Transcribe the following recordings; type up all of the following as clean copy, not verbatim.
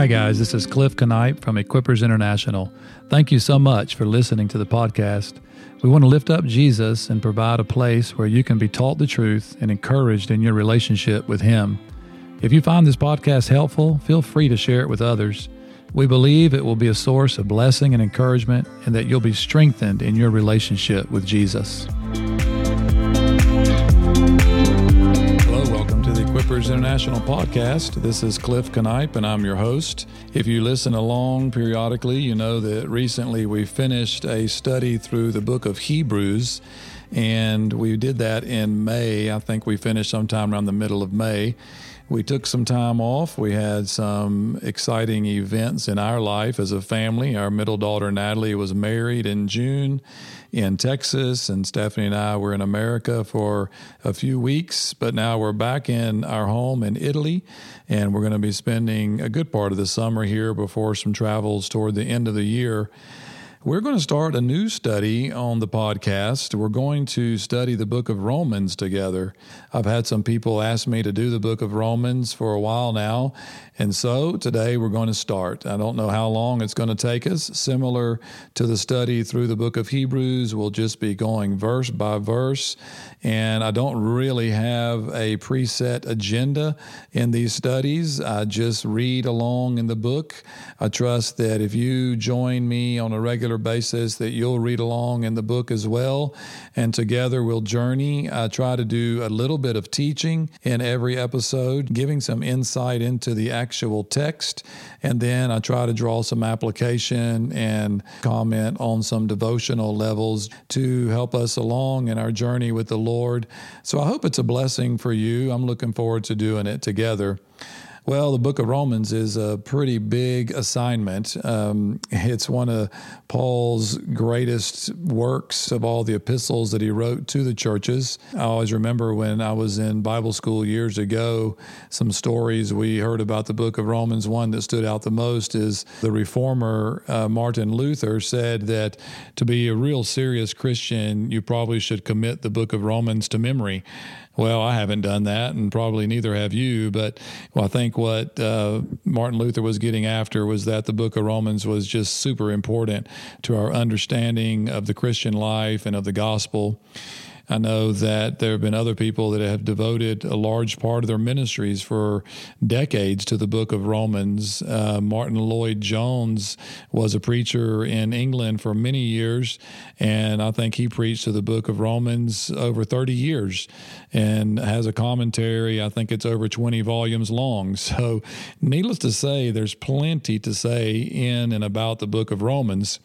Hi guys, this is Cliff Kniep from Equippers International. Thank you so much for listening to the podcast. We want to lift up Jesus and provide a place where you can be taught the truth and encouraged in your relationship with Him. If you find this podcast helpful, feel free to share it with others. We believe it will be a source of blessing and encouragement and that you'll be strengthened in your relationship with Jesus. Equippers International Podcast. This is Cliff Kniep, and I'm your host. If you listen along periodically, you know that recently we finished a study through the book of Hebrews, and we did that in May. I think we finished sometime around the middle of May. We took some time off. We had some exciting events in our life as a family. Our middle daughter, Natalie, was married in June in Texas, and Stephanie and I were in America for a few weeks, but now we're back in our home in Italy, and we're going to be spending a good part of the summer here before some travels toward the end of the year. We're going to start a new study on the podcast. We're going to study the book of Romans together. I've had some people ask me to do the book of Romans for a while now, and so today we're going to start. I don't know how long it's going to take us. Similar to the study through the book of Hebrews, we'll just be going verse by verse, and I don't really have a preset agenda in these studies. I just read along in the book. I trust that if you join me on a regular basis that you'll read along in the book as well, and together we'll journey. I try to do a little bit of teaching in every episode, giving some insight into the actual text, and then I try to draw some application and comment on some devotional levels to help us along in our journey with the Lord. So I hope it's a blessing for you. I'm looking forward to doing it together. Well, the book of Romans is a pretty big assignment. It's one of Paul's greatest works of all the epistles that he wrote to the churches. I always remember when I was in Bible school years ago, some stories we heard about the book of Romans. One that stood out the most is the reformer Martin Luther said that to be a real serious Christian, you probably should commit the book of Romans to memory. Well, I haven't done that, and probably neither have you, but I think what Martin Luther was getting after was that the book of Romans was just super important to our understanding of the Christian life and of the gospel. I know that there have been other people that have devoted a large part of their ministries for decades to the book of Romans. Martin Lloyd-Jones was a preacher in England for many years, and I think he preached to the book of Romans over 30 years and has a commentary. I think it's over 20 volumes long. So needless to say, there's plenty to say in and about the book of Romans.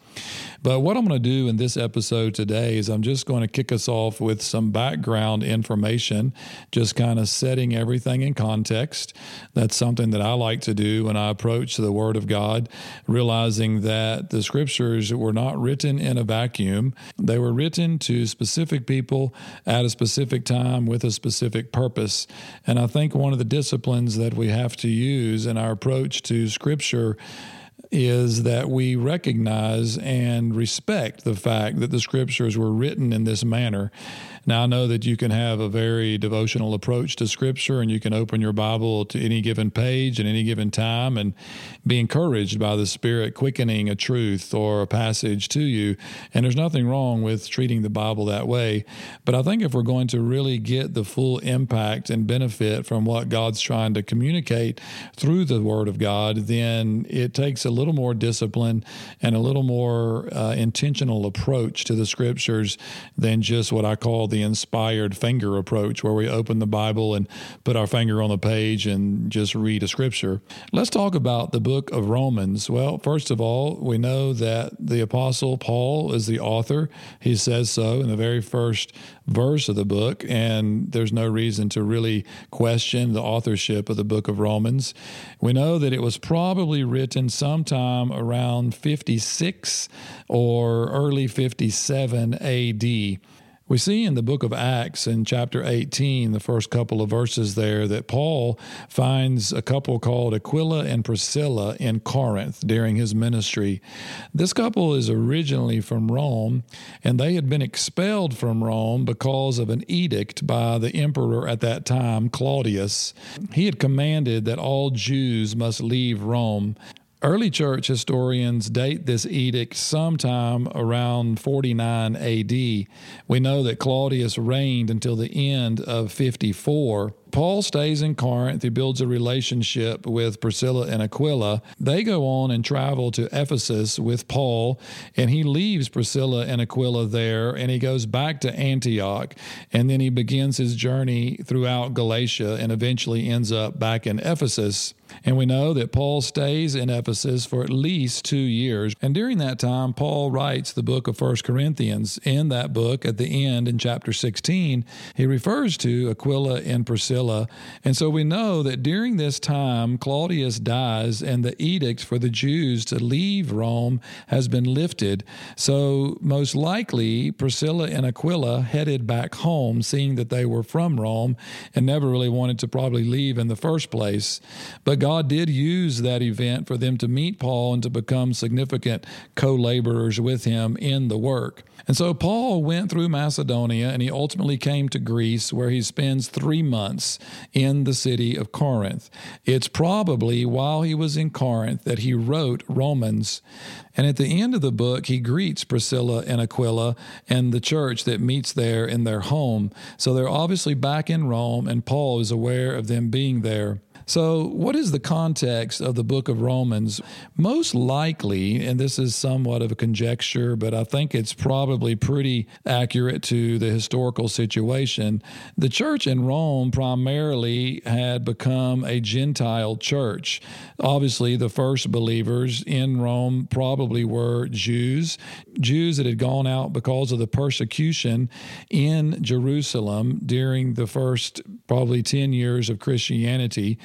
But what I'm going to do in this episode today is I'm just going to kick us off with some background information, just kind of setting everything in context. That's something that I like to do when I approach the Word of God, realizing that the Scriptures were not written in a vacuum. They were written to specific people at a specific time with a specific purpose. And I think one of the disciplines that we have to use in our approach to Scripture is that we recognize and respect the fact that the Scriptures were written in this manner. Now, I know that you can have a very devotional approach to Scripture, and you can open your Bible to any given page at any given time and be encouraged by the Spirit quickening a truth or a passage to you. And there's nothing wrong with treating the Bible that way. But I think if we're going to really get the full impact and benefit from what God's trying to communicate through the Word of God, then it takes a little more discipline and a little more intentional approach to the Scriptures than just what I call the inspired finger approach, where we open the Bible and put our finger on the page and just read a Scripture. Let's talk about the book of Romans. Well, first of all, we know that the Apostle Paul is the author. He says so in the very first verse of the book, and there's no reason to really question the authorship of the book of Romans. We know that it was probably written sometime around 56 or early 57 AD. We see in the book of Acts in chapter 18, the first couple of verses there, that Paul finds a couple called Aquila and Priscilla in Corinth during his ministry. This couple is originally from Rome, and they had been expelled from Rome because of an edict by the emperor at that time, Claudius. He had commanded that all Jews must leave Rome. Early church historians date this edict sometime around 49 AD. We know that Claudius reigned until the end of 54. Paul stays in Corinth. He builds a relationship with Priscilla and Aquila. They go on and travel to Ephesus with Paul, and he leaves Priscilla and Aquila there, and he goes back to Antioch, and then he begins his journey throughout Galatia and eventually ends up back in Ephesus. And we know that Paul stays in Ephesus for at least 2 years. And during that time, Paul writes the book of 1 Corinthians. In that book, at the end, in chapter 16, he refers to Aquila and Priscilla. And so we know that during this time, Claudius dies, and the edict for the Jews to leave Rome has been lifted. So most likely, Priscilla and Aquila headed back home, seeing that they were from Rome and never really wanted to probably leave in the first place. But God did use that event for them to meet Paul and to become significant co-laborers with him in the work. And so Paul went through Macedonia, and he ultimately came to Greece, where he spends 3 months in the city of Corinth. It's probably while he was in Corinth that he wrote Romans. And at the end of the book, he greets Priscilla and Aquila and the church that meets there in their home. So they're obviously back in Rome, and Paul is aware of them being there. So what is the context of the book of Romans? Most likely, and this is somewhat of a conjecture, but I think it's probably pretty accurate to the historical situation, the church in Rome primarily had become a Gentile church. Obviously, the first believers in Rome probably were Jews that had gone out because of the persecution in Jerusalem during the first probably 10 years of Christianity.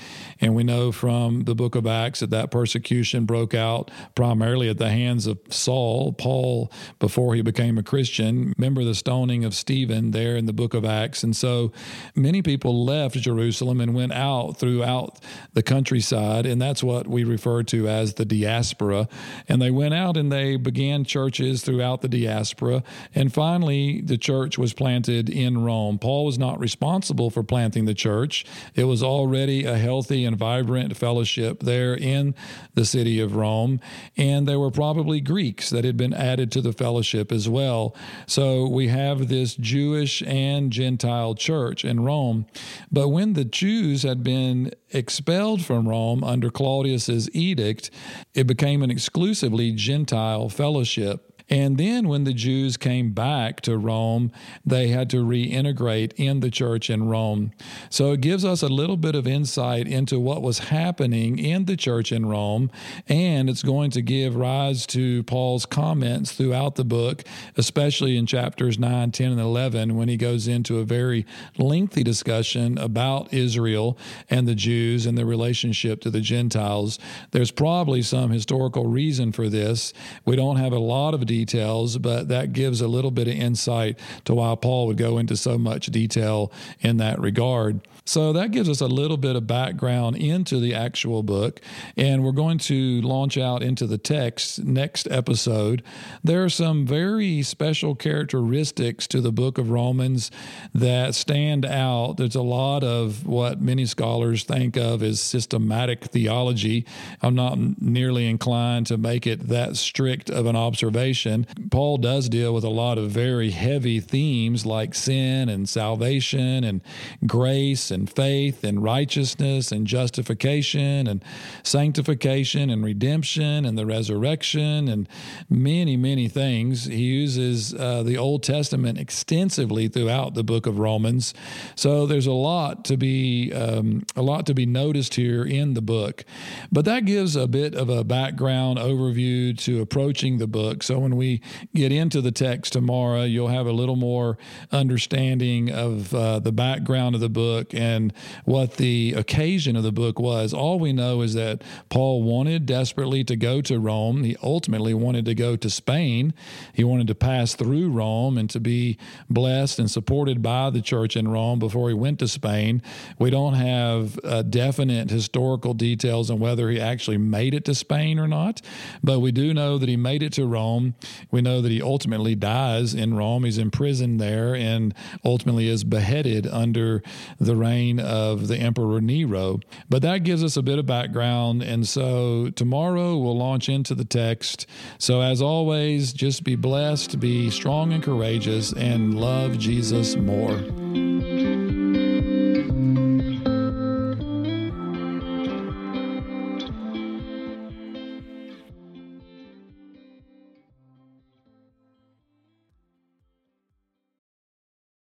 And we know from the book of Acts that that persecution broke out primarily at the hands of Saul. Paul, before he became a Christian, remember the stoning of Stephen there in the book of Acts. And so many people left Jerusalem and went out throughout the countryside, and that's what we refer to as the diaspora. And they went out and they began churches throughout the diaspora. And finally, the church was planted in Rome. Paul was not responsible for planting the church. It was already a healthy and vibrant fellowship there in the city of Rome. And there were probably Greeks that had been added to the fellowship as well. So we have this Jewish and Gentile church in Rome. But when the Jews had been expelled from Rome under Claudius's edict, it became an exclusively Gentile fellowship. And then when the Jews came back to Rome, they had to reintegrate in the church in Rome. So it gives us a little bit of insight into what was happening in the church in Rome, and it's going to give rise to Paul's comments throughout the book, especially in chapters 9, 10, and 11, when he goes into a very lengthy discussion about Israel and the Jews and their relationship to the Gentiles. There's probably some historical reason for this. We don't have a lot of details, but that gives a little bit of insight to why Paul would go into so much detail in that regard. So that gives us a little bit of background into the actual book, and we're going to launch out into the text next episode. There are some very special characteristics to the book of Romans that stand out. There's a lot of what many scholars think of as systematic theology. I'm not nearly inclined to make it that strict of an observation. Paul does deal with a lot of very heavy themes like sin and salvation and grace and faith and righteousness and justification and sanctification and redemption and the resurrection and many, many things. He uses the Old Testament extensively throughout the book of Romans. So there's a lot to be noticed here in the book. But that gives a bit of a background overview to approaching the book. So when we get into the text tomorrow, you'll have a little more understanding of the background of the book and what the occasion of the book was. All we know is that Paul wanted desperately to go to Rome. He ultimately wanted to go to Spain. He wanted to pass through Rome and to be blessed and supported by the church in Rome before he went to Spain. We don't have definite historical details on whether he actually made it to Spain or not, but we do know that he made it to Rome. We know that he ultimately dies in Rome. He's imprisoned there and ultimately is beheaded under the reign of the Emperor Nero. But that gives us a bit of background, and so tomorrow we'll launch into the text. So as always, just be blessed, be strong and courageous, and love Jesus more.